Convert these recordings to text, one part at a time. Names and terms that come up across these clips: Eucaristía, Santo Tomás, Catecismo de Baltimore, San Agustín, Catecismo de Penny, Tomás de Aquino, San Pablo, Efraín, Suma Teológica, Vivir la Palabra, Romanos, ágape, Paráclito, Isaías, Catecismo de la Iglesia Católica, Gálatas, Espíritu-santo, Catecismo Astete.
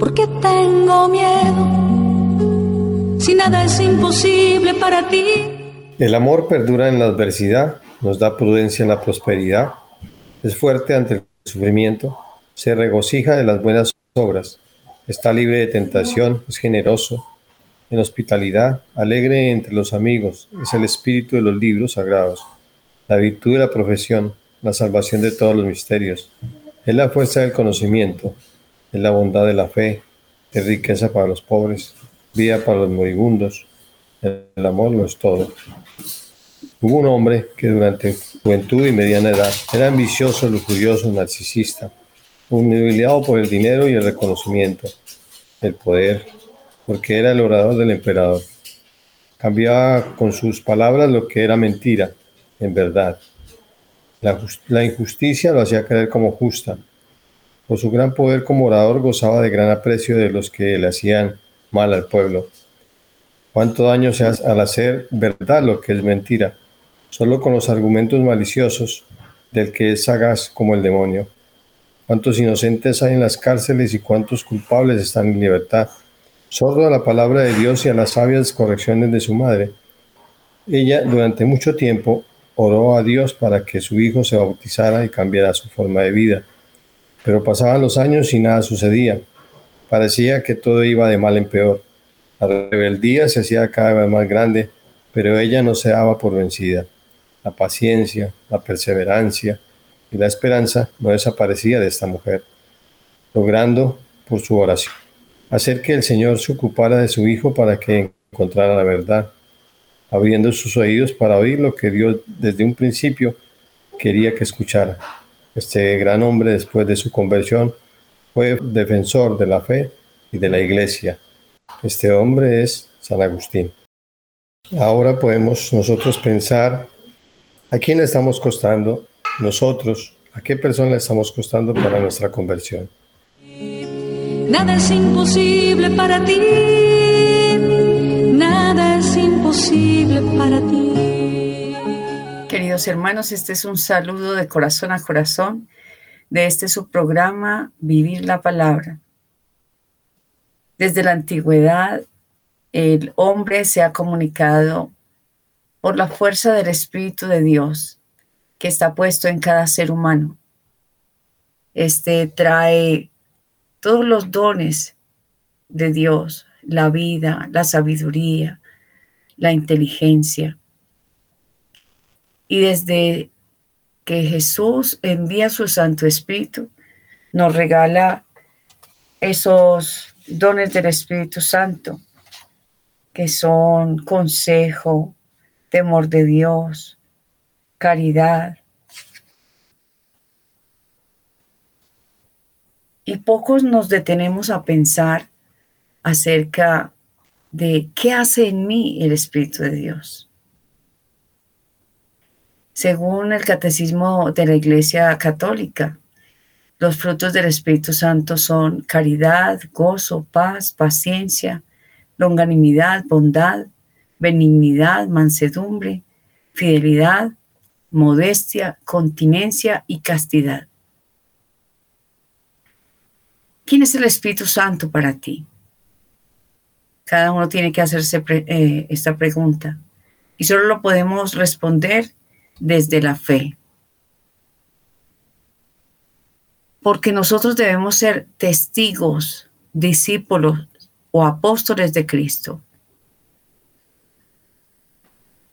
¿Por qué tengo miedo? Si nada es imposible para ti. El amor perdura en la adversidad, nos da prudencia en la prosperidad, es fuerte ante el sufrimiento, se regocija en las buenas obras, está libre de tentación, es generoso, en hospitalidad, alegre entre los amigos, es el espíritu de los libros sagrados, la virtud de la profesión, la salvación de todos los misterios, es la fuerza del conocimiento, es la bondad de la fe, es riqueza para los pobres, vida para los moribundos, el amor lo es todo. Hubo un hombre que durante juventud y mediana edad era ambicioso, lujurioso, narcisista, humillado por el dinero y el reconocimiento, el poder, porque era el orador del emperador. Cambiaba con sus palabras lo que era mentira en verdad. La injusticia lo hacía creer como justa. Por su gran poder como orador gozaba de gran aprecio de los que le hacían mal al pueblo. Cuánto daño se hace al hacer verdad lo que es mentira, solo con los argumentos maliciosos del que es sagaz como el demonio. Cuántos inocentes hay en las cárceles y cuántos culpables están en libertad, sordo a la palabra de Dios y a las sabias correcciones de su madre. Ella durante mucho tiempo oró a Dios para que su hijo se bautizara y cambiara su forma de vida, pero pasaban los años y nada sucedía. Parecía que todo iba de mal en peor. La rebeldía se hacía cada vez más grande, pero ella no se daba por vencida. La paciencia, la perseverancia y la esperanza no desaparecía de esta mujer, logrando, por su oración, hacer que el Señor se ocupara de su hijo para que encontrara la verdad, abriendo sus oídos para oír lo que Dios desde un principio quería que escuchara. Este gran hombre, después de su conversión, fue defensor de la fe y de la Iglesia. Este hombre es San Agustín. Ahora podemos nosotros pensar a quién le estamos costando nosotros, a qué persona le estamos costando para nuestra conversión. Nada es imposible para ti, nada es imposible para ti. Queridos hermanos, este es un saludo de corazón a corazón de este su programa Vivir la Palabra. Desde la antigüedad, el hombre se ha comunicado por la fuerza del Espíritu de Dios que está puesto en cada ser humano. Este trae todos los dones de Dios, la vida, la sabiduría, la inteligencia. Y desde que Jesús envía su Santo Espíritu, nos regala esos dones del Espíritu Santo, que son consejo, temor de Dios, caridad. Y pocos nos detenemos a pensar acerca de qué hace en mí el Espíritu de Dios. Según el Catecismo de la Iglesia Católica, los frutos del Espíritu Santo son caridad, gozo, paz, paciencia, longanimidad, bondad, benignidad, mansedumbre, fidelidad, modestia, continencia y castidad. ¿Quién es el Espíritu Santo para ti? Cada uno tiene que hacerse esta pregunta, y solo lo podemos responder desde la fe. Porque nosotros debemos ser testigos, discípulos o apóstoles de Cristo.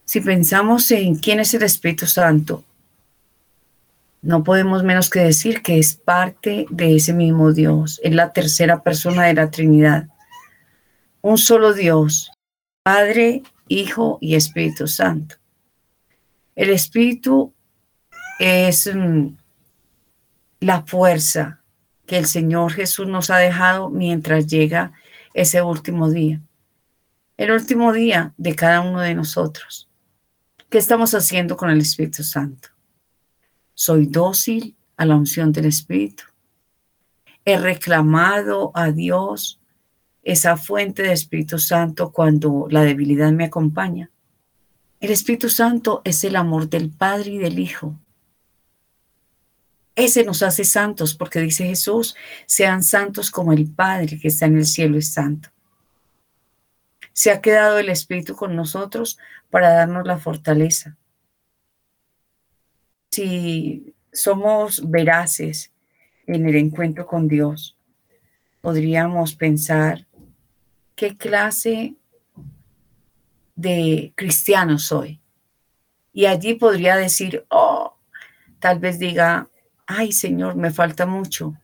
Si pensamos en quién es el Espíritu Santo, no podemos menos que decir que es parte de ese mismo Dios. Es la tercera persona de la Trinidad. Un solo Dios, Padre, Hijo y Espíritu Santo. El Espíritu es la fuerza que el Señor Jesús nos ha dejado mientras llega ese último día. El último día de cada uno de nosotros. ¿Qué estamos haciendo con el Espíritu Santo? ¿Soy dócil a la unción del Espíritu? ¿He reclamado a Dios esa fuente del Espíritu Santo cuando la debilidad me acompaña? El Espíritu Santo es el amor del Padre y del Hijo. Ese nos hace santos, porque dice Jesús, sean santos como el Padre que está en el cielo es santo. Se ha quedado el Espíritu con nosotros para darnos la fortaleza. Si somos veraces en el encuentro con Dios, podríamos pensar qué clase de cristiano soy. Y allí podría decir, tal vez diga, ay, Señor, me falta mucho.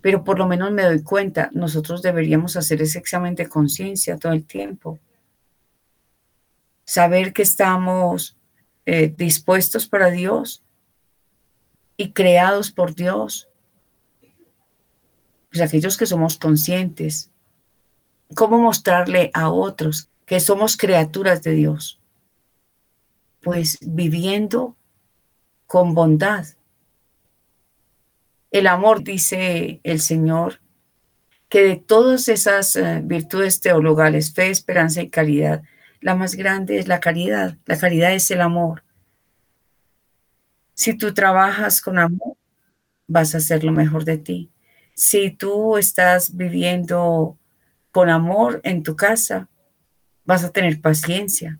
Pero por lo menos me doy cuenta, nosotros deberíamos hacer ese examen de conciencia todo el tiempo. Saber que estamos dispuestos para Dios y creados por Dios. Pues aquellos que somos conscientes. ¿Cómo mostrarle a otros que somos criaturas de Dios? Pues viviendo con bondad. El amor, dice el Señor, que de todas esas virtudes teologales, fe, esperanza y caridad, la más grande es la caridad. La caridad es el amor. Si tú trabajas con amor, vas a hacer lo mejor de ti. Si tú estás viviendo con amor en tu casa, vas a tener paciencia,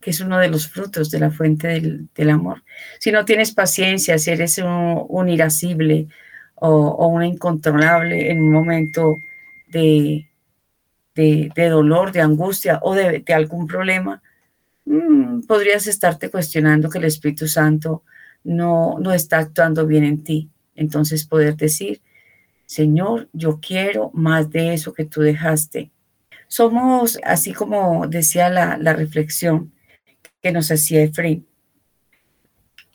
que es uno de los frutos de la fuente del amor. Si no tienes paciencia, si eres un irascible o un incontrolable en un momento de dolor, de angustia o de algún problema, podrías estarte cuestionando que el Espíritu Santo no está actuando bien en ti. Entonces poder decir, Señor, yo quiero más de eso que tú dejaste. Somos, así como decía la reflexión que nos hacía Efraín,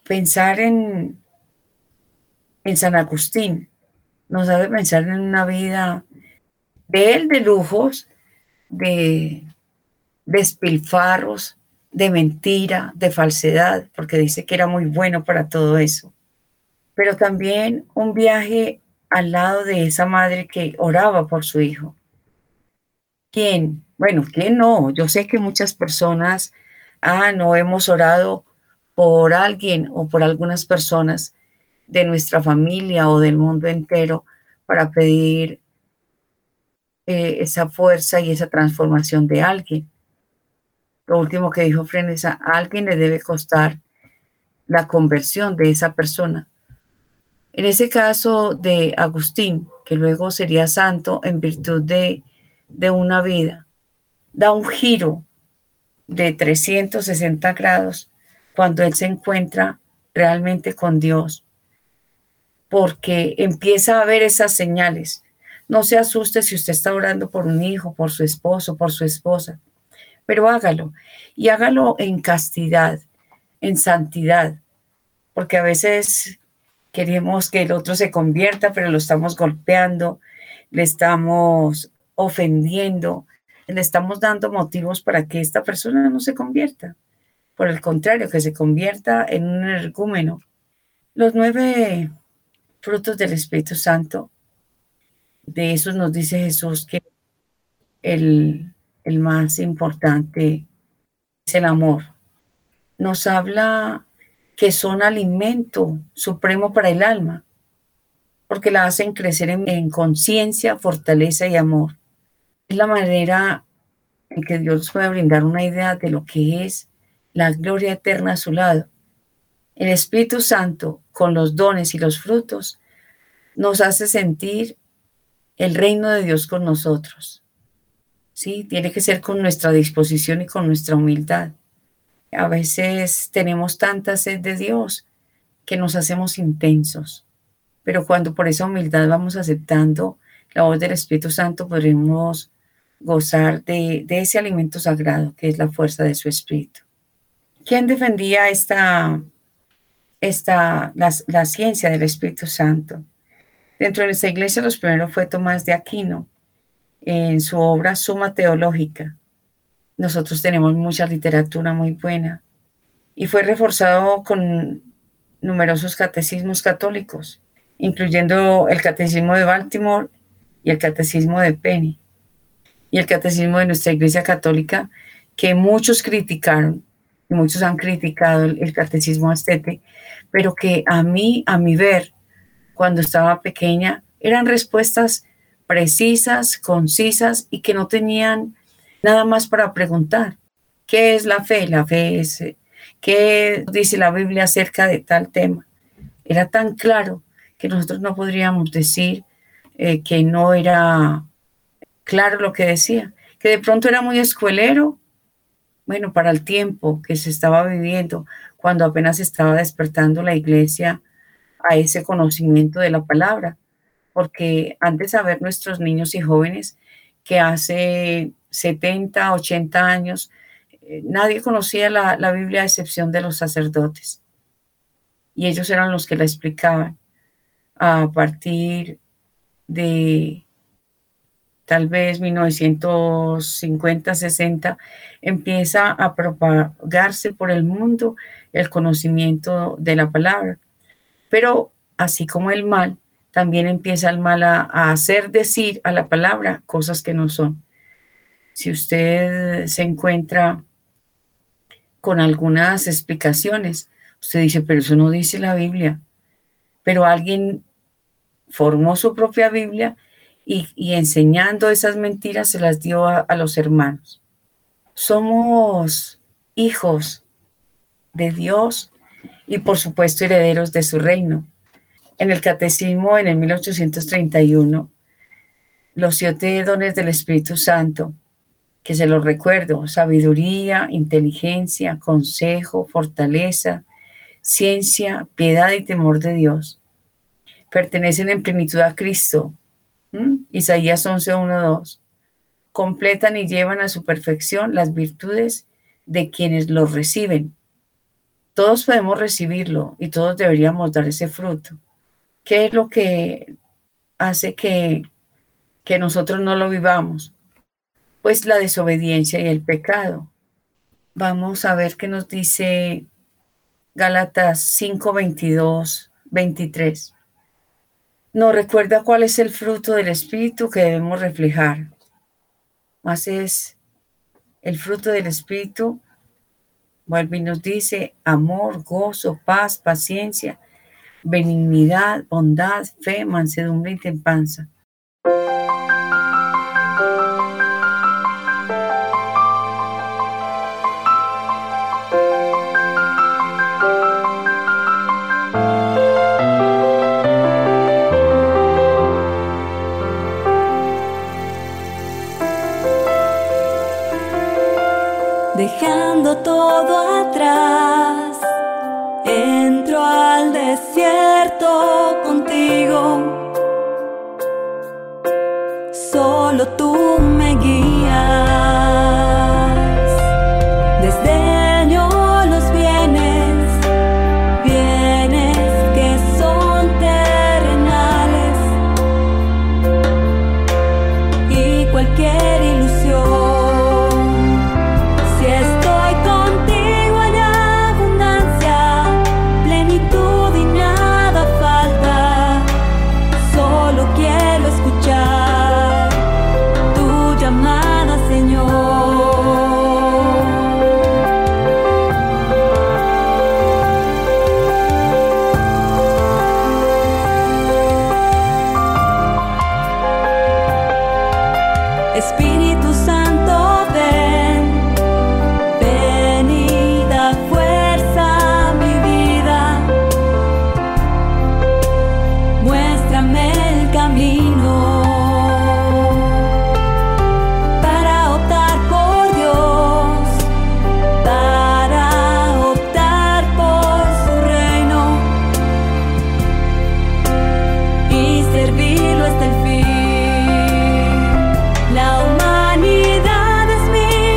pensar en San Agustín nos hace pensar en una vida de él, de lujos, de despilfarros, de mentira, de falsedad, porque dice que era muy bueno para todo eso, pero también un viaje al lado de esa madre que oraba por su hijo. ¿Quién no? Yo sé que muchas personas, no hemos orado por alguien o por algunas personas de nuestra familia o del mundo entero para pedir esa fuerza y esa transformación de alguien. Lo último que dijo Fren es, a alguien le debe costar la conversión de esa persona. En ese caso de Agustín, que luego sería santo en virtud de una vida, da un giro de 360 grados cuando él se encuentra realmente con Dios, porque empieza a ver esas señales. No se asuste si usted está orando por un hijo, por su esposo, por su esposa, pero hágalo, y hágalo en castidad, en santidad, porque a veces queremos que el otro se convierta, pero lo estamos golpeando, le estamos ofendiendo, le estamos dando motivos para que esta persona no se convierta. Por el contrario, que se convierta en un energúmeno. Los 9 frutos del Espíritu Santo, de esos nos dice Jesús que el más importante es el amor. Nos habla que son alimento supremo para el alma, porque la hacen crecer en conciencia, fortaleza y amor. Es la manera en que Dios puede brindar una idea de lo que es la gloria eterna a su lado. El Espíritu Santo, con los dones y los frutos, nos hace sentir el reino de Dios con nosotros. Sí, tiene que ser con nuestra disposición y con nuestra humildad. A veces tenemos tanta sed de Dios que nos hacemos intensos, pero cuando por esa humildad vamos aceptando la voz del Espíritu Santo, podremos gozar de ese alimento sagrado que es la fuerza de su Espíritu. ¿Quién defendía la ciencia del Espíritu Santo? Dentro de nuestra iglesia, los primeros fue Tomás de Aquino, en su obra Suma Teológica. Nosotros tenemos mucha literatura muy buena y fue reforzado con numerosos catecismos católicos, incluyendo el Catecismo de Baltimore y el Catecismo de Penny y el Catecismo de nuestra Iglesia Católica, que muchos criticaron. y muchos han criticado el catecismo Astete, pero que a mi ver, cuando estaba pequeña, eran respuestas precisas, concisas y que no tenían nada más para preguntar. ¿Qué es la fe? La fe es, ¿qué dice la Biblia acerca de tal tema? Era tan claro que nosotros no podríamos decir que no era claro lo que decía, que de pronto era muy escuelero, bueno, para el tiempo que se estaba viviendo, cuando apenas estaba despertando la iglesia a ese conocimiento de la palabra, porque antes de saber nuestros niños y jóvenes que hace 70, 80 años, nadie conocía la Biblia a excepción de los sacerdotes, y ellos eran los que la explicaban a partir de tal vez 1950, 60, empieza a propagarse por el mundo el conocimiento de la palabra. Pero así como el mal, también empieza el mal a hacer decir a la palabra cosas que no son. Si usted se encuentra con algunas explicaciones, usted dice, pero eso no dice la Biblia. Pero alguien formó su propia Biblia y enseñando esas mentiras se las dio a los hermanos. Somos hijos de Dios y por supuesto herederos de su reino. En el Catecismo, en el 1831, los 7 dones del Espíritu Santo, que se los recuerdo: sabiduría, inteligencia, consejo, fortaleza, ciencia, piedad y temor de Dios, pertenecen en plenitud a Cristo. Isaías 11, 1, 2. Completan y llevan a su perfección las virtudes de quienes los reciben. Todos podemos recibirlo y todos deberíamos dar ese fruto. ¿Qué es lo que hace que nosotros no lo vivamos? Pues la desobediencia y el pecado. Vamos a ver qué nos dice Gálatas 5, 22, 23. Nos recuerda cuál es el fruto del Espíritu que debemos reflejar. Más es el fruto del Espíritu, vuelve y nos dice: amor, gozo, paz, paciencia, benignidad, bondad, fe, mansedumbre y templanza. Dejando todo atrás, entro al desierto contigo. Solo tú me guías. Desdeño los bienes que son terrenales y cualquier ilusión. Servirlo hasta el fin. La humanidad es mía.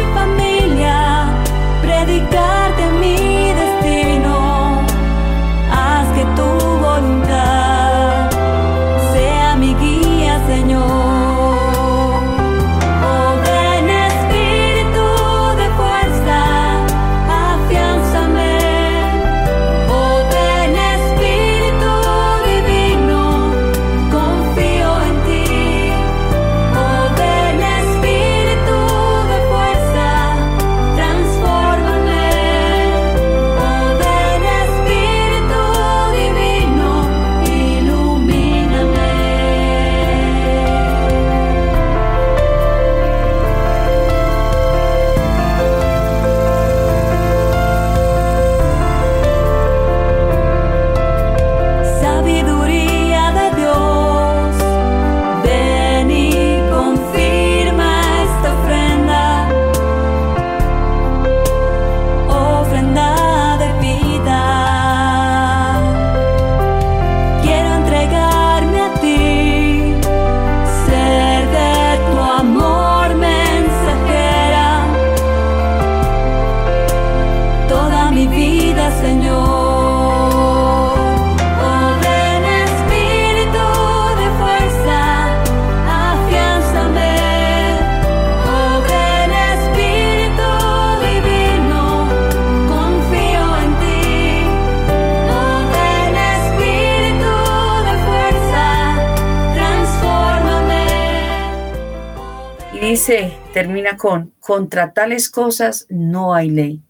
Y dice, termina con, contra tales cosas no hay ley.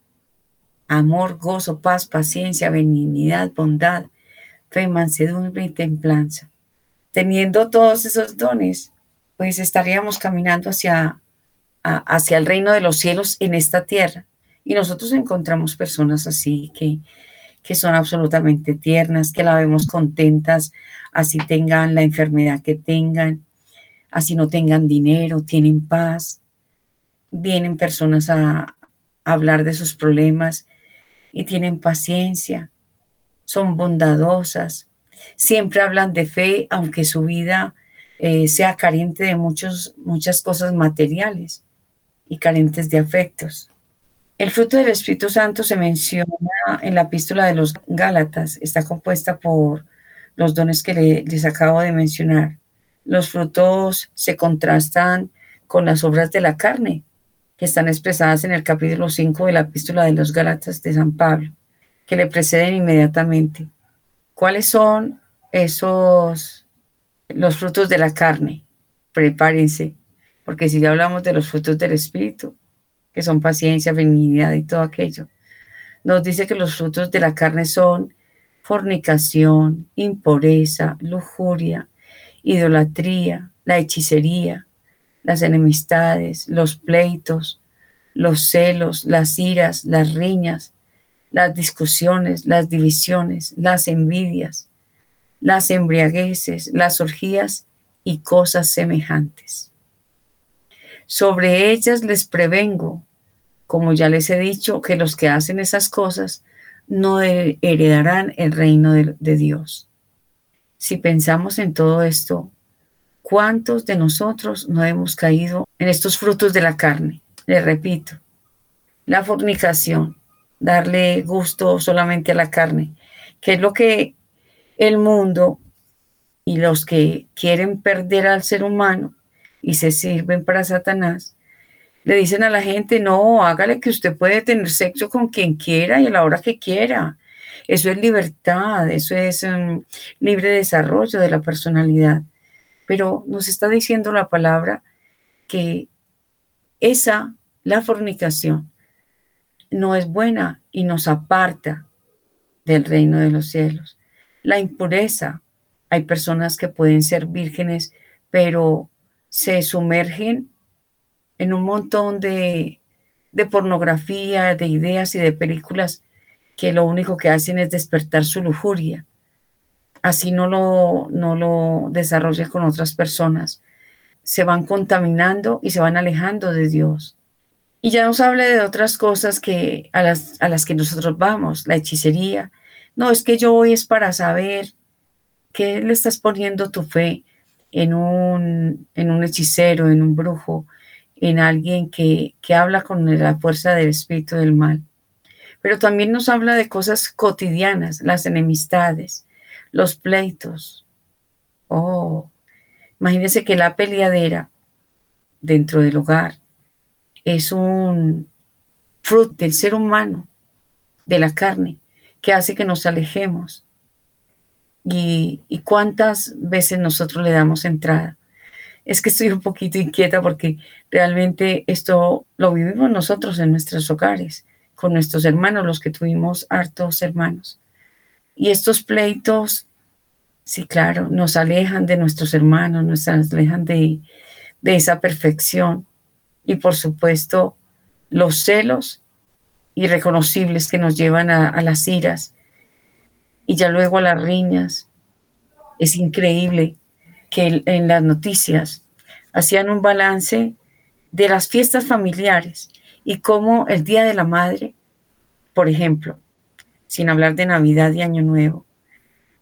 Amor, gozo, paz, paciencia, benignidad, bondad, fe, mansedumbre y templanza. Teniendo todos esos dones, pues estaríamos caminando hacia el reino de los cielos en esta tierra. Y nosotros encontramos personas así que son absolutamente tiernas, que la vemos contentas, así tengan la enfermedad que tengan, así no tengan dinero, tienen paz. Vienen personas a hablar de sus problemas y tienen paciencia, son bondadosas, siempre hablan de fe, aunque su vida sea carente de muchas cosas materiales y carentes de afectos. El fruto del Espíritu Santo se menciona en la epístola de los Gálatas. Está compuesta por los dones que les acabo de mencionar. Los frutos se contrastan con las obras de la carne, que están expresadas en el capítulo 5 de la epístola de los Gálatas de San Pablo, que le preceden inmediatamente. ¿Cuáles son los frutos de la carne? Prepárense, porque si ya hablamos de los frutos del Espíritu, que son paciencia, benignidad y todo aquello. Nos dice que los frutos de la carne son fornicación, impureza, lujuria, idolatría, la hechicería, las enemistades, los pleitos, los celos, las iras, las riñas, las discusiones, las divisiones, las envidias, las embriagueces, las orgías y cosas semejantes. Sobre ellas les prevengo, como ya les he dicho, que los que hacen esas cosas no heredarán el reino de Dios. Si pensamos en todo esto, ¿cuántos de nosotros no hemos caído en estos frutos de la carne? Les repito, la fornicación, darle gusto solamente a la carne, que es lo que el mundo y los que quieren perder al ser humano y se sirven para Satanás, le dicen a la gente, no, hágale que usted puede tener sexo con quien quiera y a la hora que quiera. Eso es libertad, eso es libre desarrollo de la personalidad. Pero nos está diciendo la palabra que la fornicación, no es buena y nos aparta del reino de los cielos. La impureza, hay personas que pueden ser vírgenes, pero se sumergen en un montón de pornografía, de ideas y de películas que lo único que hacen es despertar su lujuria. Así no lo desarrolla con otras personas. Se van contaminando y se van alejando de Dios. Y ya nos habla de otras cosas a las que nosotros vamos, la hechicería. No, es que yo voy es para saber que le estás poniendo tu fe en un hechicero, en un brujo, en alguien que habla con la fuerza del espíritu del mal. Pero también nos habla de cosas cotidianas, las enemistades, los pleitos. Imagínense que la peleadera dentro del hogar es un fruto del ser humano, de la carne, que hace que nos alejemos. ¿Y cuántas veces nosotros le damos entrada? Es que estoy un poquito inquieta porque realmente esto lo vivimos nosotros en nuestros hogares, con nuestros hermanos, los que tuvimos hartos hermanos. Y estos pleitos, sí, claro, nos alejan de nuestros hermanos, nos alejan de esa perfección. Y por supuesto, los celos irreconocibles que nos llevan a las iras y ya luego a las riñas. Es increíble que en las noticias hacían un balance de las fiestas familiares y cómo el Día de la Madre, por ejemplo, sin hablar de Navidad y Año Nuevo,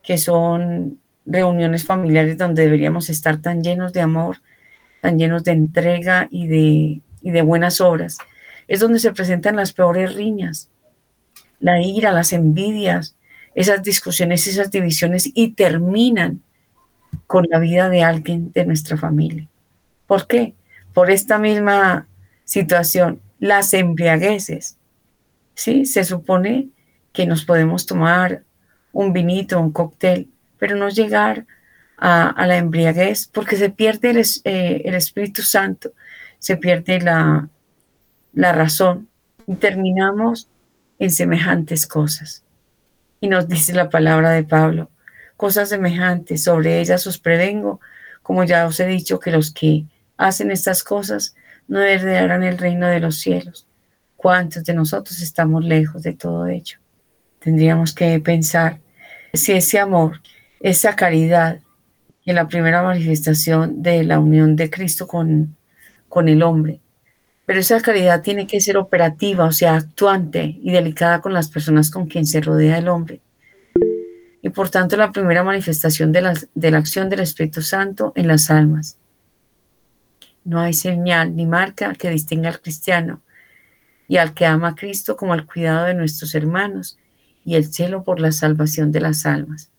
que son reuniones familiares donde deberíamos estar tan llenos de amor, tan llenos de entrega y de buenas obras, es donde se presentan las peores riñas, la ira, las envidias, esas discusiones, esas divisiones, y terminan con la vida de alguien de nuestra familia. ¿Por qué? Por esta misma situación, las embriagueces. ¿Sí? Se supone que nos podemos tomar un vinito, un cóctel, pero no llegar a la embriaguez, porque se pierde el Espíritu Santo, se pierde la razón y terminamos en semejantes cosas. Y nos dice la palabra de Pablo, cosas semejantes, sobre ellas os prevengo, como ya os he dicho, que los que hacen estas cosas no heredarán el reino de los cielos. ¿Cuántos de nosotros estamos lejos de todo ello? Tendríamos que pensar si ese amor, esa caridad, que la primera manifestación de la unión de Cristo con el hombre, pero esa caridad tiene que ser operativa, o sea, actuante y delicada con las personas con quien se rodea el hombre. Y por tanto, la primera manifestación de la acción del Espíritu Santo en las almas. No hay señal ni marca que distinga al cristiano y al que ama a Cristo como al cuidado de nuestros hermanos y el celo por la salvación de las almas.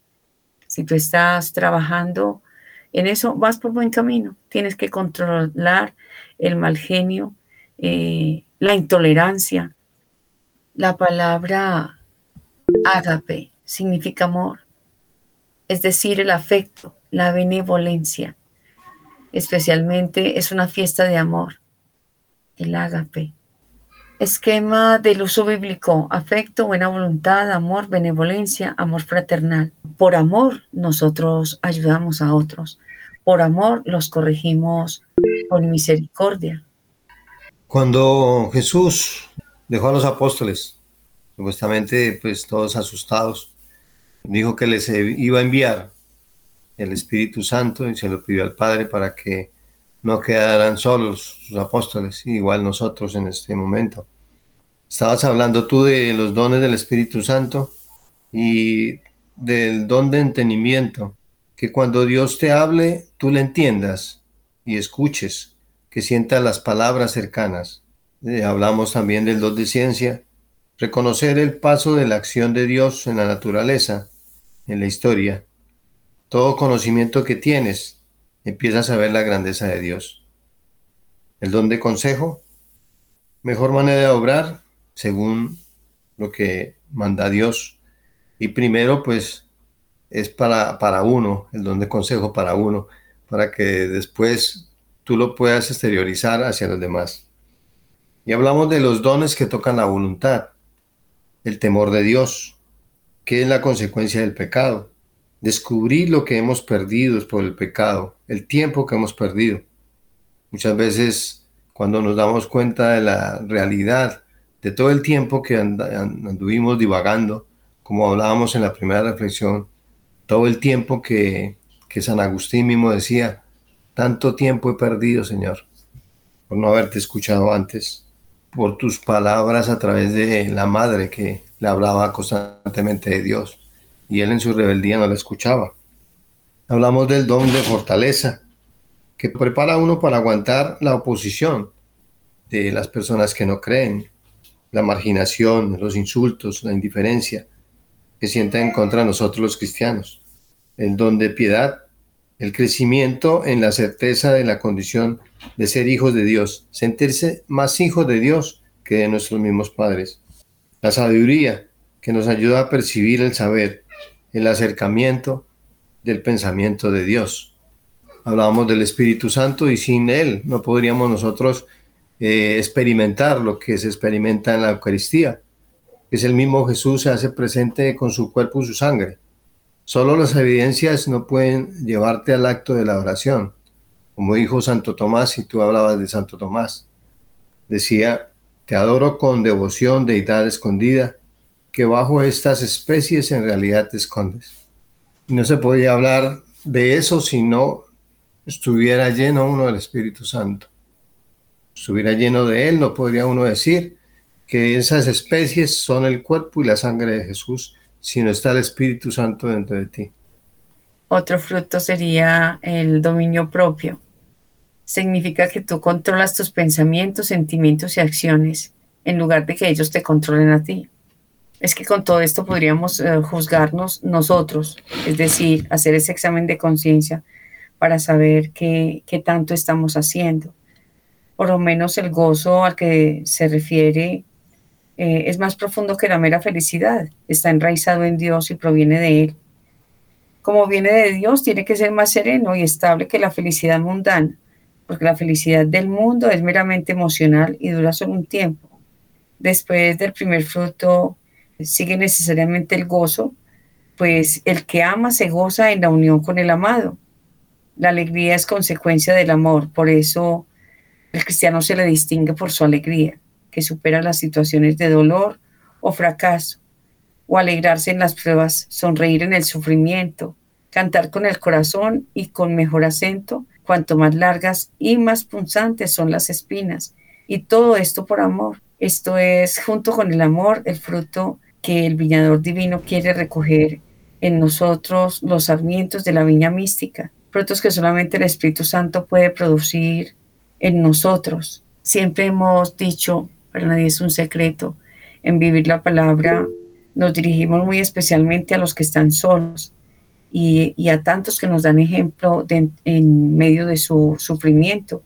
Si tú estás trabajando en eso, vas por buen camino. Tienes que controlar el mal genio, la intolerancia. La palabra ágape significa amor, es decir, el afecto, la benevolencia. Especialmente es una fiesta de amor, el ágape. Esquema del uso bíblico: afecto, buena voluntad, amor, benevolencia, amor fraternal. Por amor nosotros ayudamos a otros. Por amor los corregimos con misericordia. Cuando Jesús dejó a los apóstoles, supuestamente pues todos asustados, dijo que les iba a enviar el Espíritu Santo y se lo pidió al Padre para que no quedarán solos sus apóstoles, igual nosotros en este momento. Estabas hablando tú de los dones del Espíritu Santo y del don de entendimiento, que cuando Dios te hable, tú le entiendas y escuches, que sientas las palabras cercanas. Hablamos también del don de ciencia, reconocer el paso de la acción de Dios en la naturaleza, en la historia. Todo conocimiento que tienes, empiezas a ver la grandeza de Dios. El don de consejo, mejor manera de obrar según lo que manda Dios. Y primero, pues, es para uno, el don de consejo para uno, para que después tú lo puedas exteriorizar hacia los demás. Y hablamos de los dones que tocan la voluntad, el temor de Dios, que es la consecuencia del pecado. Descubrir lo que hemos perdido por el pecado, el tiempo que hemos perdido. Muchas veces cuando nos damos cuenta de la realidad, de todo el tiempo que anduvimos divagando, como hablábamos en la primera reflexión, todo el tiempo que San Agustín mismo decía, tanto tiempo he perdido, Señor, por no haberte escuchado antes, por tus palabras a través de la madre que le hablaba constantemente de Dios. Y él en su rebeldía no la escuchaba. Hablamos del don de fortaleza, que prepara a uno para aguantar la oposición de las personas que no creen, la marginación, los insultos, la indiferencia que sienten contra nosotros los cristianos. El don de piedad, el crecimiento en la certeza de la condición de ser hijos de Dios, sentirse más hijos de Dios que de nuestros mismos padres. La sabiduría, que nos ayuda a percibir el saber, el acercamiento del pensamiento de Dios. Hablábamos del Espíritu Santo y sin Él no podríamos nosotros experimentar lo que se experimenta en la Eucaristía. Es el mismo Jesús, se hace presente con su cuerpo y su sangre. Solo las evidencias no pueden llevarte al acto de la oración. Como dijo Santo Tomás, y tú hablabas de Santo Tomás, decía, te adoro con devoción, deidad escondida, que bajo estas especies en realidad te escondes. No se podía hablar de eso si no estuviera lleno uno del Espíritu Santo. Estuviera lleno de Él, no podría uno decir que esas especies son el cuerpo y la sangre de Jesús, si no está el Espíritu Santo dentro de ti. Otro fruto sería el dominio propio. Significa que tú controlas tus pensamientos, sentimientos y acciones, en lugar de que ellos te controlen a ti. Es que con todo esto podríamos juzgarnos nosotros, es decir, hacer ese examen de conciencia para saber qué tanto estamos haciendo. Por lo menos el gozo al que se refiere es más profundo que la mera felicidad, está enraizado en Dios y proviene de Él. Como viene de Dios, tiene que ser más sereno y estable que la felicidad mundana, porque la felicidad del mundo es meramente emocional y dura solo un tiempo. Después del primer fruto sigue necesariamente el gozo, pues el que ama se goza en la unión con el amado. La alegría es consecuencia del amor, por eso el cristiano se le distingue por su alegría, que supera las situaciones de dolor o fracaso, o alegrarse en las pruebas, sonreír en el sufrimiento, cantar con el corazón y con mejor acento, cuanto más largas y más punzantes son las espinas, y todo esto por amor. Esto es, junto con el amor, el fruto que el viñador divino quiere recoger en nosotros, los sarmientos de la viña mística, frutos que solamente el Espíritu Santo puede producir en nosotros. Siempre hemos dicho, para nadie es un secreto, en Vivir la Palabra nos dirigimos muy especialmente a los que están solos y a tantos que nos dan ejemplo en medio de su sufrimiento,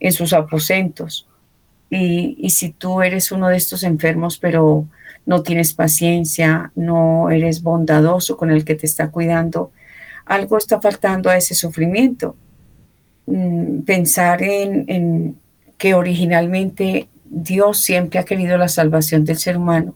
en sus aposentos. Y si tú eres uno de estos enfermos, pero no tienes paciencia, no eres bondadoso con el que te está cuidando, algo está faltando a ese sufrimiento. Pensar en que originalmente Dios siempre ha querido la salvación del ser humano.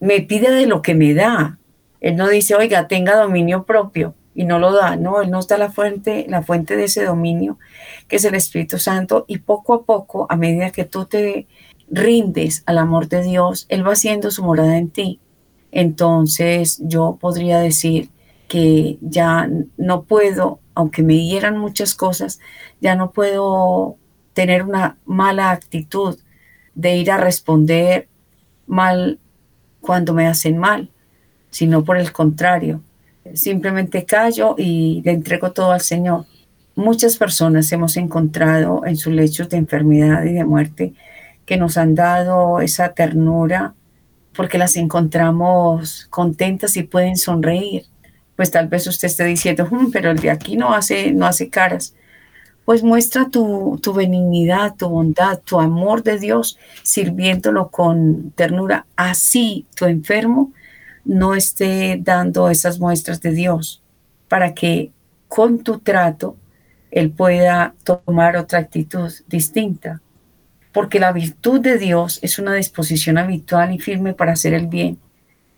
Me pide de lo que me da. Él no dice, oiga, tenga dominio propio, y no lo da. No, Él nos da la fuente de ese dominio, que es el Espíritu Santo, y poco a poco, a medida que tú te rindes al amor de Dios, Él va haciendo su morada en ti. Entonces yo podría decir que ya no puedo, aunque me hieran muchas cosas, ya no puedo tener una mala actitud de ir a responder mal cuando me hacen mal, sino por el contrario, simplemente callo y le entrego todo al Señor. Muchas personas hemos encontrado en sus lechos de enfermedad y de muerte que nos han dado esa ternura porque las encontramos contentas y pueden sonreír. Pues tal vez usted esté diciendo, pero el de aquí no hace caras. Pues muestra tu benignidad, tu bondad, tu amor de Dios, sirviéndolo con ternura. Así tu enfermo no esté dando esas muestras de Dios, para que con tu trato Él pueda tomar otra actitud distinta. Porque la virtud de Dios es una disposición habitual y firme para hacer el bien.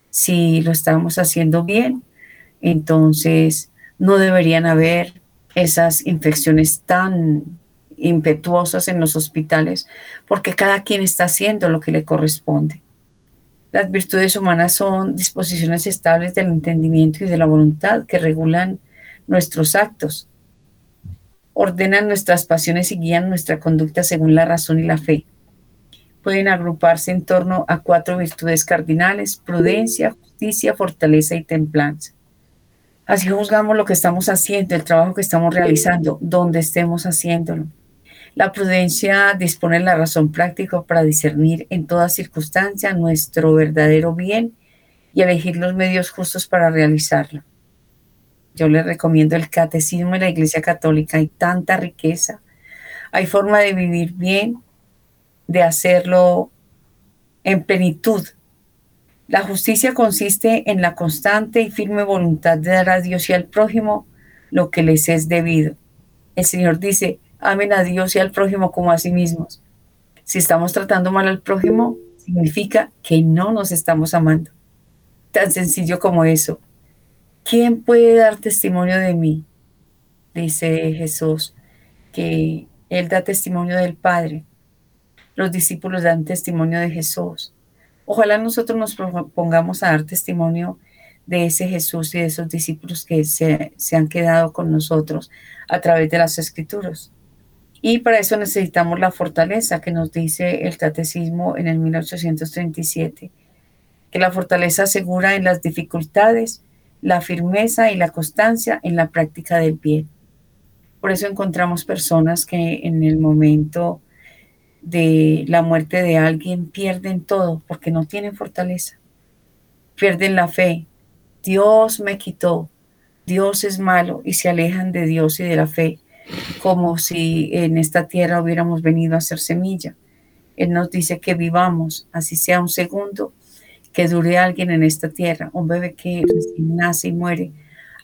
Si lo estamos haciendo bien, entonces no deberían haber esas infecciones tan impetuosas en los hospitales, porque cada quien está haciendo lo que le corresponde. Las virtudes humanas son disposiciones estables del entendimiento y de la voluntad que regulan nuestros actos, ordenan nuestras pasiones y guían nuestra conducta según la razón y la fe. Pueden agruparse en torno a 4 virtudes cardinales: prudencia, justicia, fortaleza y templanza. Así juzgamos lo que estamos haciendo, el trabajo que estamos realizando, donde estemos haciéndolo. La prudencia dispone la razón práctica para discernir en toda circunstancia nuestro verdadero bien y elegir los medios justos para realizarlo. Yo les recomiendo el Catecismo de la Iglesia Católica. Hay tanta riqueza, hay forma de vivir bien, de hacerlo en plenitud. La justicia consiste en la constante y firme voluntad de dar a Dios y al prójimo lo que les es debido. El Señor dice, amen a Dios y al prójimo como a sí mismos. Si estamos tratando mal al prójimo, significa que no nos estamos amando. Tan sencillo como eso. ¿Quién puede dar testimonio de mí? Dice Jesús, que Él da testimonio del Padre. Los discípulos dan testimonio de Jesús. Ojalá nosotros nos propongamos a dar testimonio de ese Jesús y de esos discípulos que se han quedado con nosotros a través de las Escrituras. Y para eso necesitamos la fortaleza que nos dice el Catecismo en el 1837, que la fortaleza asegura en las dificultades la firmeza y la constancia en la práctica del bien. Por eso encontramos personas que en el momento de la muerte de alguien pierden todo porque no tienen fortaleza, pierden la fe. Dios me quitó, Dios es malo, y se alejan de Dios y de la fe, como si en esta tierra hubiéramos venido a ser semilla. Él nos dice que vivamos, así sea un segundo, que dure alguien en esta tierra. Un bebé que nace y muere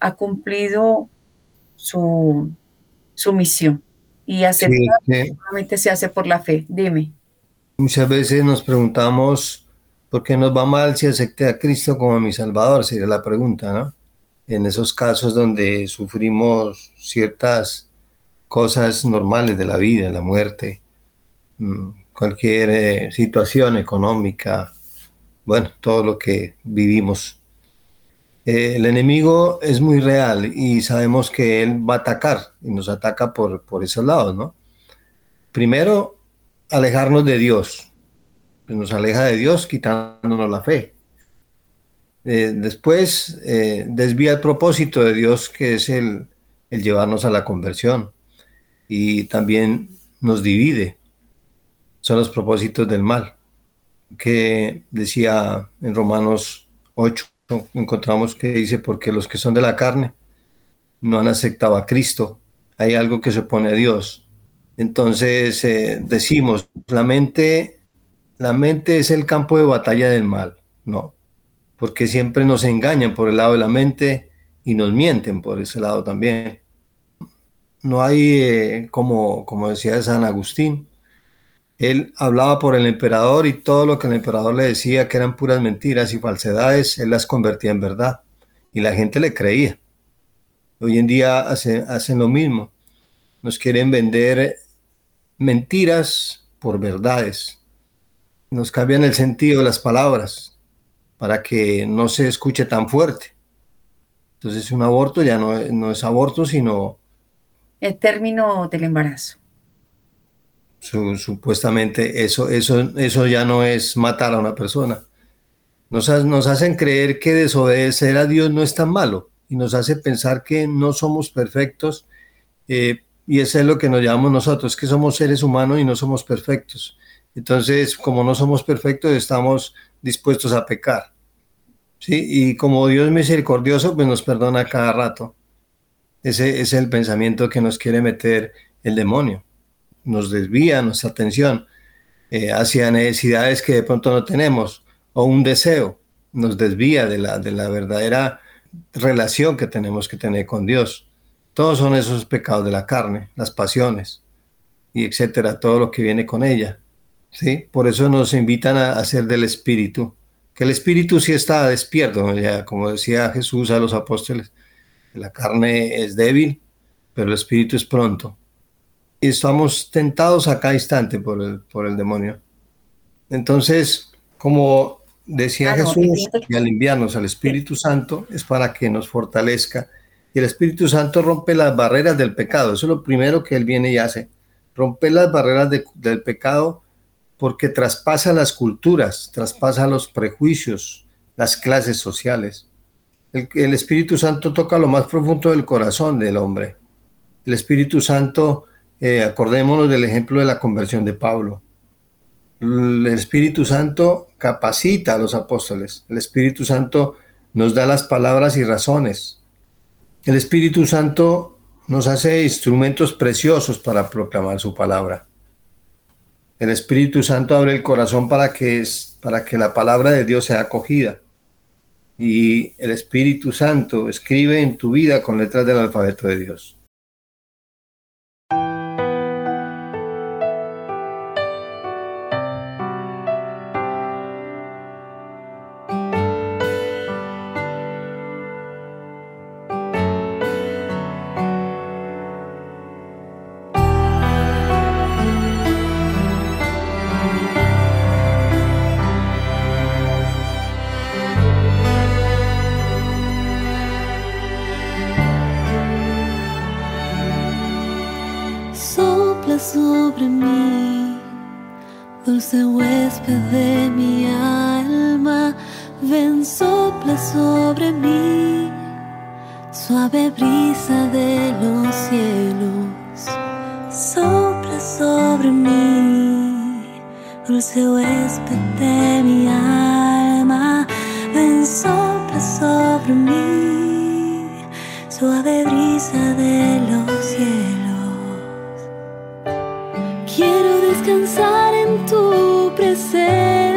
ha cumplido su misión. y aceptar que solamente se hace por la fe. Dime. Muchas veces nos preguntamos por qué nos va mal si acepté a Cristo como mi Salvador, sería la pregunta, ¿no? En esos casos donde sufrimos ciertas cosas normales de la vida, la muerte, cualquier situación económica, bueno, todo lo que vivimos. El enemigo es muy real y sabemos que él va a atacar y nos ataca por esos lados, ¿no? Primero, alejarnos de Dios. Pues nos aleja de Dios quitándonos la fe. Después, desvía el propósito de Dios, que es el llevarnos a la conversión. Y también nos divide. Son los propósitos del mal, que decía en Romanos 8. Encontramos que dice, porque los que son de la carne no han aceptado a Cristo, hay algo que se opone a Dios. Entonces decimos, la mente es el campo de batalla del mal, no, porque siempre nos engañan por el lado de la mente y nos mienten por ese lado también. No hay, como decía San Agustín, él hablaba por el emperador y todo lo que el emperador le decía que eran puras mentiras y falsedades, él las convertía en verdad y la gente le creía. Hoy en día hacen lo mismo, nos quieren vender mentiras por verdades, nos cambian el sentido de las palabras para que no se escuche tan fuerte. Entonces un aborto ya no es aborto, sino el término del embarazo. Supuestamente eso ya no es matar a una persona. Nos hacen creer que desobedecer a Dios no es tan malo y nos hace pensar que no somos perfectos, y eso es lo que nos llamamos nosotros, que somos seres humanos y no somos perfectos. Entonces, como no somos perfectos, estamos dispuestos a pecar, ¿sí? Y como Dios es misericordioso, pues nos perdona cada rato. Ese es el pensamiento que nos quiere meter el demonio. Nos desvía nuestra atención hacia necesidades que de pronto no tenemos, o un deseo nos desvía de la verdadera relación que tenemos que tener con Dios. Todos son esos pecados de la carne, las pasiones, y etcétera, todo lo que viene con ella, ¿sí? Por eso nos invitan a hacer del espíritu, que el espíritu sí está despierto, ¿no? Ya, como decía Jesús a los apóstoles, la carne es débil, pero el espíritu es pronto. Y estamos tentados a cada instante por el demonio. Entonces, como decía Jesús, y al enviarnos al Espíritu Santo es para que nos fortalezca. Y el Espíritu Santo rompe las barreras del pecado. Eso es lo primero que Él viene y hace. Rompe las barreras del pecado, porque traspasa las culturas, traspasa los prejuicios, las clases sociales. El Espíritu Santo toca lo más profundo del corazón del hombre. El Espíritu Santo... acordémonos del ejemplo de la conversión de Pablo. El Espíritu Santo capacita a los apóstoles. El Espíritu Santo nos da las palabras y razones. El Espíritu Santo nos hace instrumentos preciosos para proclamar su palabra. El Espíritu Santo abre el corazón para que la palabra de Dios sea acogida. Y el Espíritu Santo escribe en tu vida con letras del alfabeto de Dios. Sobre mí, dulce huésped de mi alma, ven, sopla sobre mí, suave brisa de los cielos, sopla sobre mí, dulce huésped de mi alma, ven, sopla sobre mí, suave brisa de los cielos. Quiero descansar en tu presencia.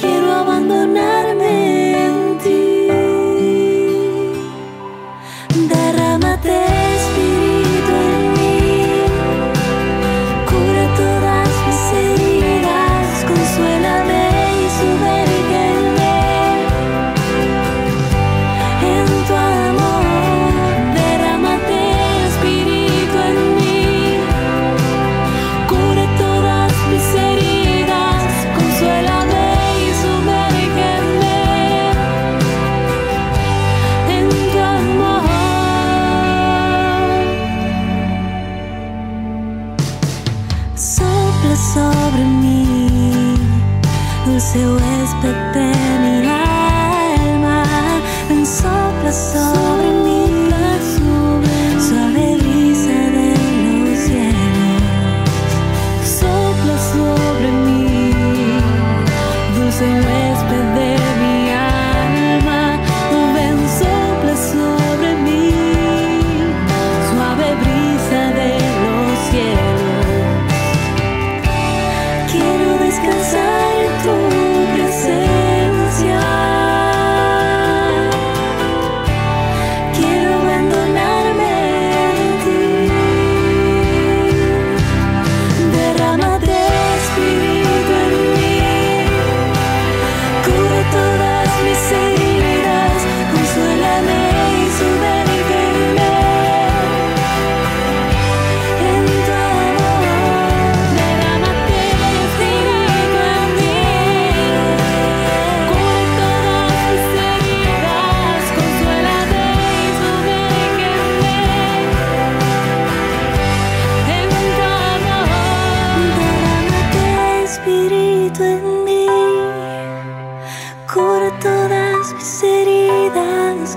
Quiero abandonarme en ti. Derrama dulce huésped de mi alma, ven, sopla sobre mí, suave brisa de los cielos, sopla sobre mí, dulce huésped de mi alma, ven, sopla sobre mí, suave brisa de los cielos, quiero descansar.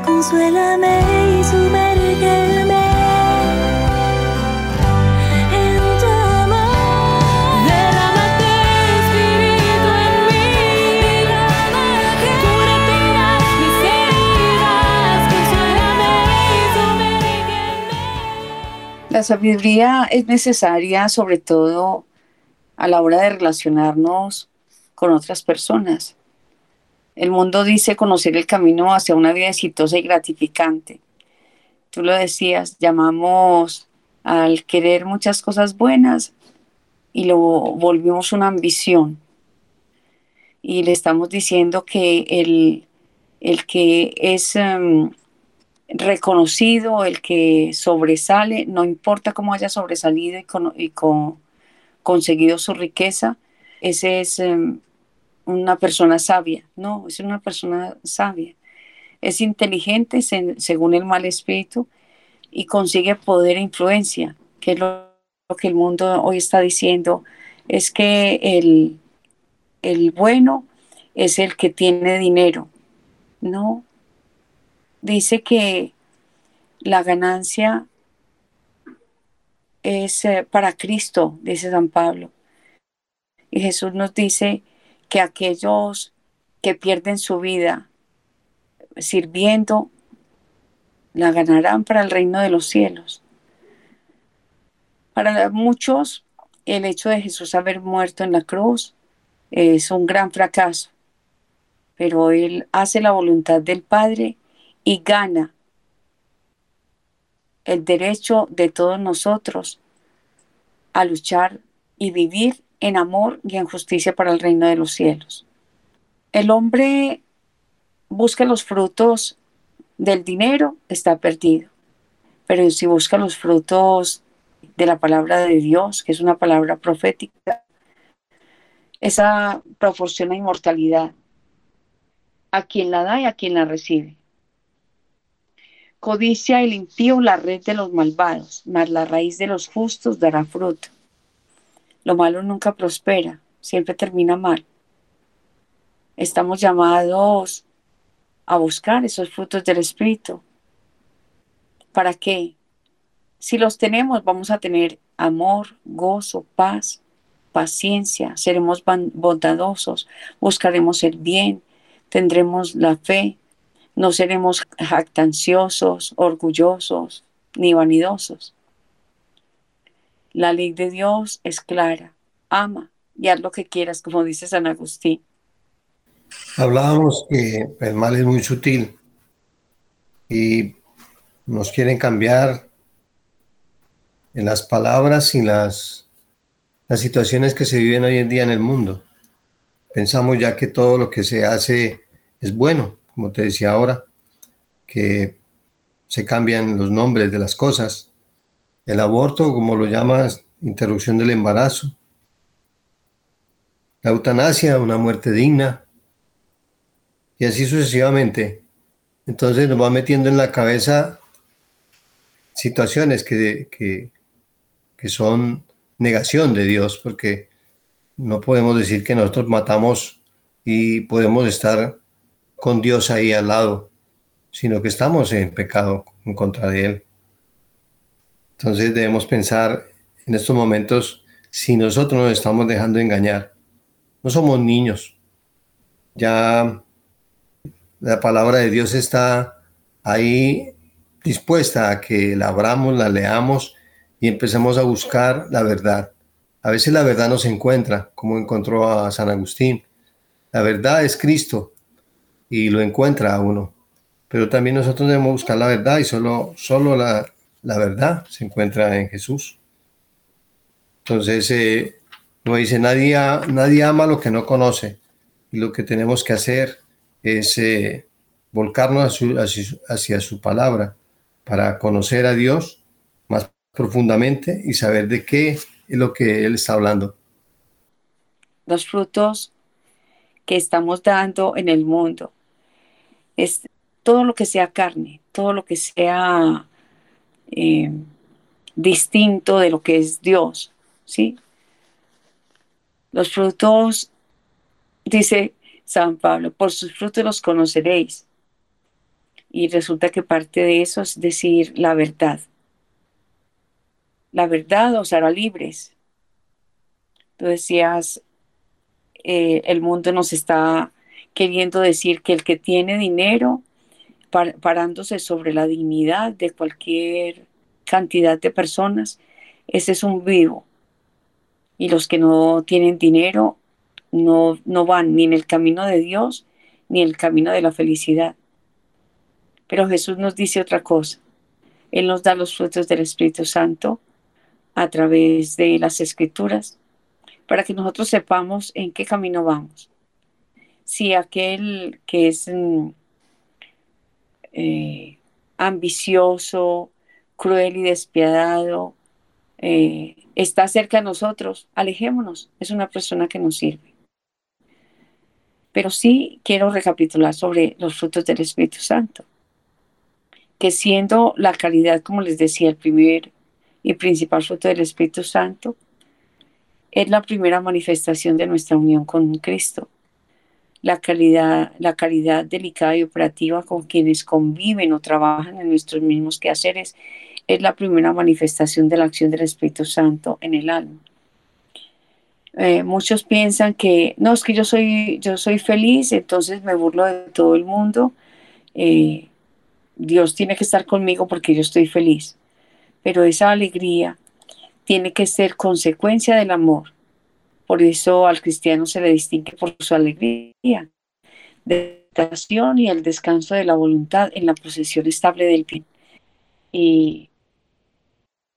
Consuélame y sumérgeme en tu amor. Derrámate, Espíritu, en mí. Cura todas mis heridas. Consuélame y sumérgeme. La sabiduría es necesaria, sobre todo a la hora de relacionarnos con otras personas. El mundo dice conocer el camino hacia una vida exitosa y gratificante. Tú lo decías, llamamos al querer muchas cosas buenas y lo volvimos una ambición. Y le estamos diciendo que el que es reconocido, el que sobresale, no importa cómo haya sobresalido y conseguido su riqueza, ese es... una persona sabia, no, es una persona sabia, es inteligente según el mal espíritu y consigue poder e influencia, que es lo que el mundo hoy está diciendo, es que el bueno es el que tiene dinero, no, dice que la ganancia es para Cristo, dice San Pablo, y Jesús nos dice que aquellos que pierden su vida sirviendo, la ganarán para el reino de los cielos. Para muchos, el hecho de Jesús haber muerto en la cruz es un gran fracaso, pero Él hace la voluntad del Padre y gana el derecho de todos nosotros a luchar y vivir en amor y en justicia para el reino de los cielos. El hombre busca los frutos del dinero, está perdido. Pero si busca los frutos de la palabra de Dios, que es una palabra profética, esa proporciona inmortalidad a quien la da y a quien la recibe. Codicia el impío la red de los malvados, mas la raíz de los justos dará fruto. Lo malo nunca prospera, siempre termina mal. Estamos llamados a buscar esos frutos del Espíritu. ¿Para qué? Si los tenemos, vamos a tener amor, gozo, paz, paciencia, seremos bondadosos, buscaremos el bien, tendremos la fe, no seremos jactanciosos, orgullosos, ni vanidosos. La ley de Dios es clara, ama y haz lo que quieras, como dice San Agustín. Hablábamos que el mal es muy sutil y nos quieren cambiar en las palabras y las situaciones que se viven hoy en día en el mundo. Pensamos ya que todo lo que se hace es bueno, como te decía ahora, que se cambian los nombres de las cosas. El aborto, como lo llamas, interrupción del embarazo. La eutanasia, una muerte digna. Y así sucesivamente. Entonces nos va metiendo en la cabeza situaciones que son negación de Dios, porque no podemos decir que nosotros matamos y podemos estar con Dios ahí al lado, sino que estamos en pecado en contra de Él. Entonces debemos pensar en estos momentos si nosotros nos estamos dejando engañar. No somos niños. Ya la palabra de Dios está ahí dispuesta a que la abramos, la leamos y empecemos a buscar la verdad. A veces la verdad nos encuentra, como encontró a San Agustín. La verdad es Cristo y lo encuentra a uno. Pero también nosotros debemos buscar la verdad y solo la verdad se encuentra en Jesús. Entonces, como dice, nadie ama lo que no conoce. Y lo que tenemos que hacer es volcarnos hacia su palabra para conocer a Dios más profundamente y saber de qué es lo que Él está hablando. Los frutos que estamos dando en el mundo es todo lo que sea carne, todo lo que sea distinto de lo que es Dios, ¿sí? Los frutos, dice San Pablo, por sus frutos los conoceréis. Y resulta que parte de eso es decir la verdad. La verdad os hará libres. Tú decías, el mundo nos está queriendo decir que el que tiene dinero, parándose sobre la dignidad de cualquier cantidad de personas, ese es un vivo. Y los que no tienen dinero no van ni en el camino de Dios ni en el camino de la felicidad. Pero Jesús nos dice otra cosa. Él nos da los frutos del Espíritu Santo a través de las Escrituras para que nosotros sepamos en qué camino vamos. Si aquel que es ambicioso, cruel y despiadado está cerca de nosotros, alejémonos. Es una persona que nos sirve. Pero sí quiero recapitular sobre los frutos del Espíritu Santo, que siendo la caridad, como les decía, el primer y principal fruto del Espíritu Santo, es la primera manifestación de nuestra unión con Cristo. La caridad delicada y operativa con quienes conviven o trabajan en nuestros mismos quehaceres es la primera manifestación de la acción del Espíritu Santo en el alma. Muchos piensan que, no, es que yo soy feliz, entonces me burlo de todo el mundo. Dios tiene que estar conmigo porque yo estoy feliz. Pero esa alegría tiene que ser consecuencia del amor. Por eso al cristiano se le distingue por su alegría, dedicación y el descanso de la voluntad en la posesión estable del bien. Y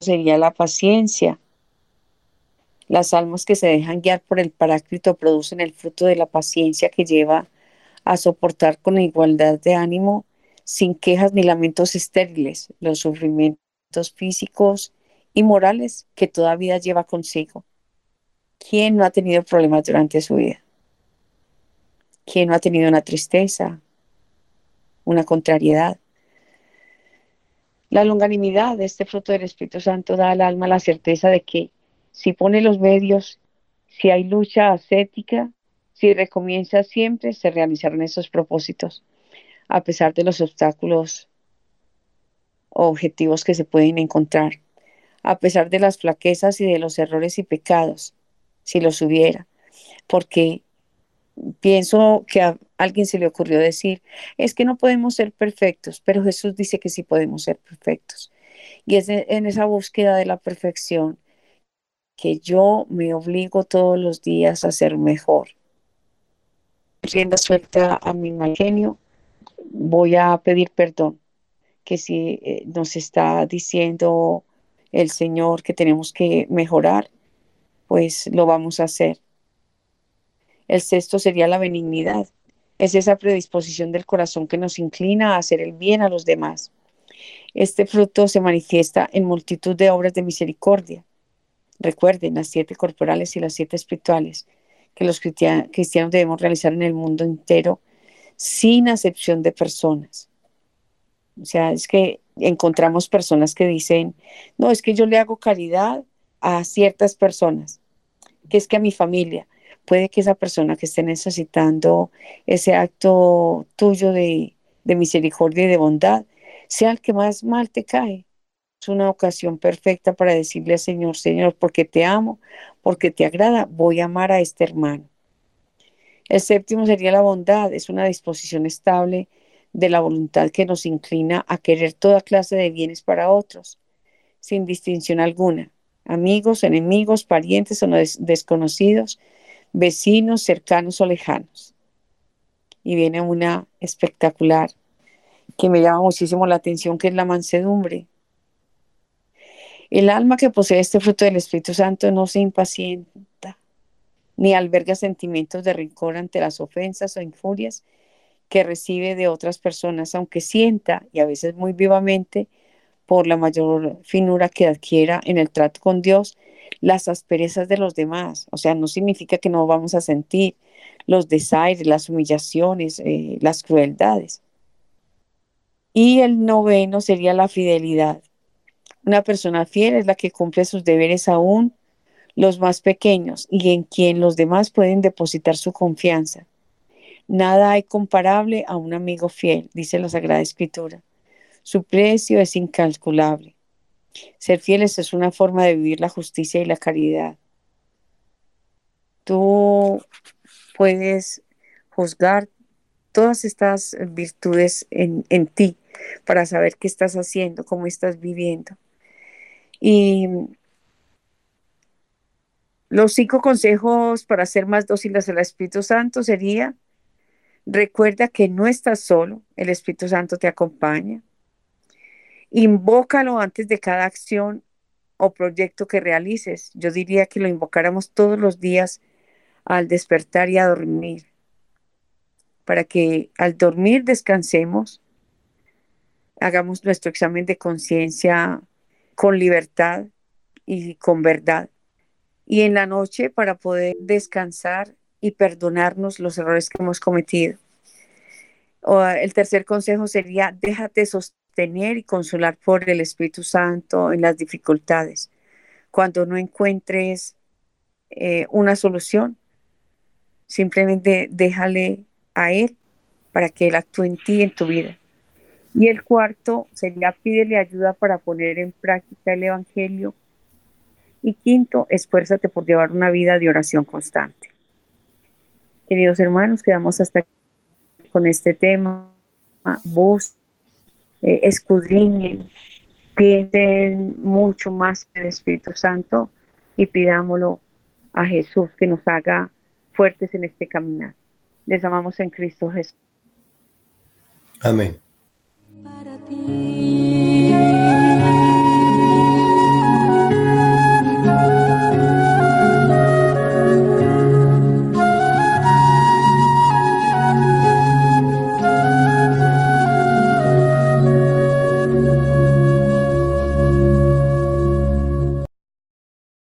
sería la paciencia. Las almas que se dejan guiar por el Paráclito producen el fruto de la paciencia que lleva a soportar con igualdad de ánimo, sin quejas ni lamentos estériles, los sufrimientos físicos y morales que toda vida lleva consigo. ¿Quién no ha tenido problemas durante su vida? ¿Quién no ha tenido una tristeza, una contrariedad? La longanimidad de este fruto del Espíritu Santo da al alma la certeza de que si pone los medios, si hay lucha ascética, si recomienza siempre, se realizarán esos propósitos, a pesar de los obstáculos o objetivos que se pueden encontrar, a pesar de las flaquezas y de los errores y pecados, si los hubiera. Porque pienso que a alguien se le ocurrió decir, es que no podemos ser perfectos, pero Jesús dice que sí podemos ser perfectos. Y es en esa búsqueda de la perfección que yo me obligo todos los días a ser mejor. Rienda suelta a mi mal genio, voy a pedir perdón, que si nos está diciendo el Señor que tenemos que mejorar, pues lo vamos a hacer. El sexto sería la benignidad. Es esa predisposición del corazón que nos inclina a hacer el bien a los demás. Este fruto se manifiesta en multitud de obras de misericordia. Recuerden las 7 corporales y las 7 espirituales que los cristianos debemos realizar en el mundo entero sin acepción de personas. O sea, es que encontramos personas que dicen, no, es que yo le hago caridad a ciertas personas, que es que a mi familia, puede que esa persona que esté necesitando ese acto tuyo de misericordia y de bondad, sea el que más mal te cae. Es una ocasión perfecta para decirle al Señor: Señor, porque te amo, porque te agrada, voy a amar a este hermano. El séptimo sería la bondad. Es una disposición estable de la voluntad que nos inclina a querer toda clase de bienes para otros, sin distinción alguna. Amigos, enemigos, parientes o desconocidos, vecinos, cercanos o lejanos. Y viene una espectacular que me llama muchísimo la atención, que es la mansedumbre. El alma que posee este fruto del Espíritu Santo no se impacienta, ni alberga sentimientos de rencor ante las ofensas o injurias que recibe de otras personas, aunque sienta, y a veces muy vivamente, por la mayor finura que adquiera en el trato con Dios, las asperezas de los demás. O sea, no significa que no vamos a sentir los desaires, las humillaciones, las crueldades. Y el noveno sería la fidelidad. Una persona fiel es la que cumple sus deberes aún los más pequeños y en quien los demás pueden depositar su confianza. Nada hay comparable a un amigo fiel, dice la Sagrada Escritura. Su precio es incalculable. Ser fieles es una forma de vivir la justicia y la caridad. Tú puedes juzgar todas estas virtudes en ti, para saber qué estás haciendo, cómo estás viviendo. Y los 5 consejos para ser más dóciles al Espíritu Santo sería: recuerda que no estás solo, el Espíritu Santo te acompaña. Invócalo antes de cada acción o proyecto que realices. Yo diría que lo invocáramos todos los días al despertar y a dormir, para que al dormir descansemos, hagamos nuestro examen de conciencia con libertad y con verdad. Y en la noche, para poder descansar y perdonarnos los errores que hemos cometido. El tercer consejo sería: déjate sostener y consolar por el Espíritu Santo en las dificultades. Cuando no encuentres una solución, simplemente déjale a Él para que Él actúe en ti y en tu vida. Y el cuarto sería: pídele ayuda para poner en práctica el Evangelio. Y quinto, esfuérzate por llevar una vida de oración constante. Queridos hermanos, quedamos hasta aquí con este tema. Vos escudriñen, piensen mucho más en el Espíritu Santo y pidámoslo a Jesús, que nos haga fuertes en este caminar. Les amamos en Cristo Jesús. Amén. Para ti.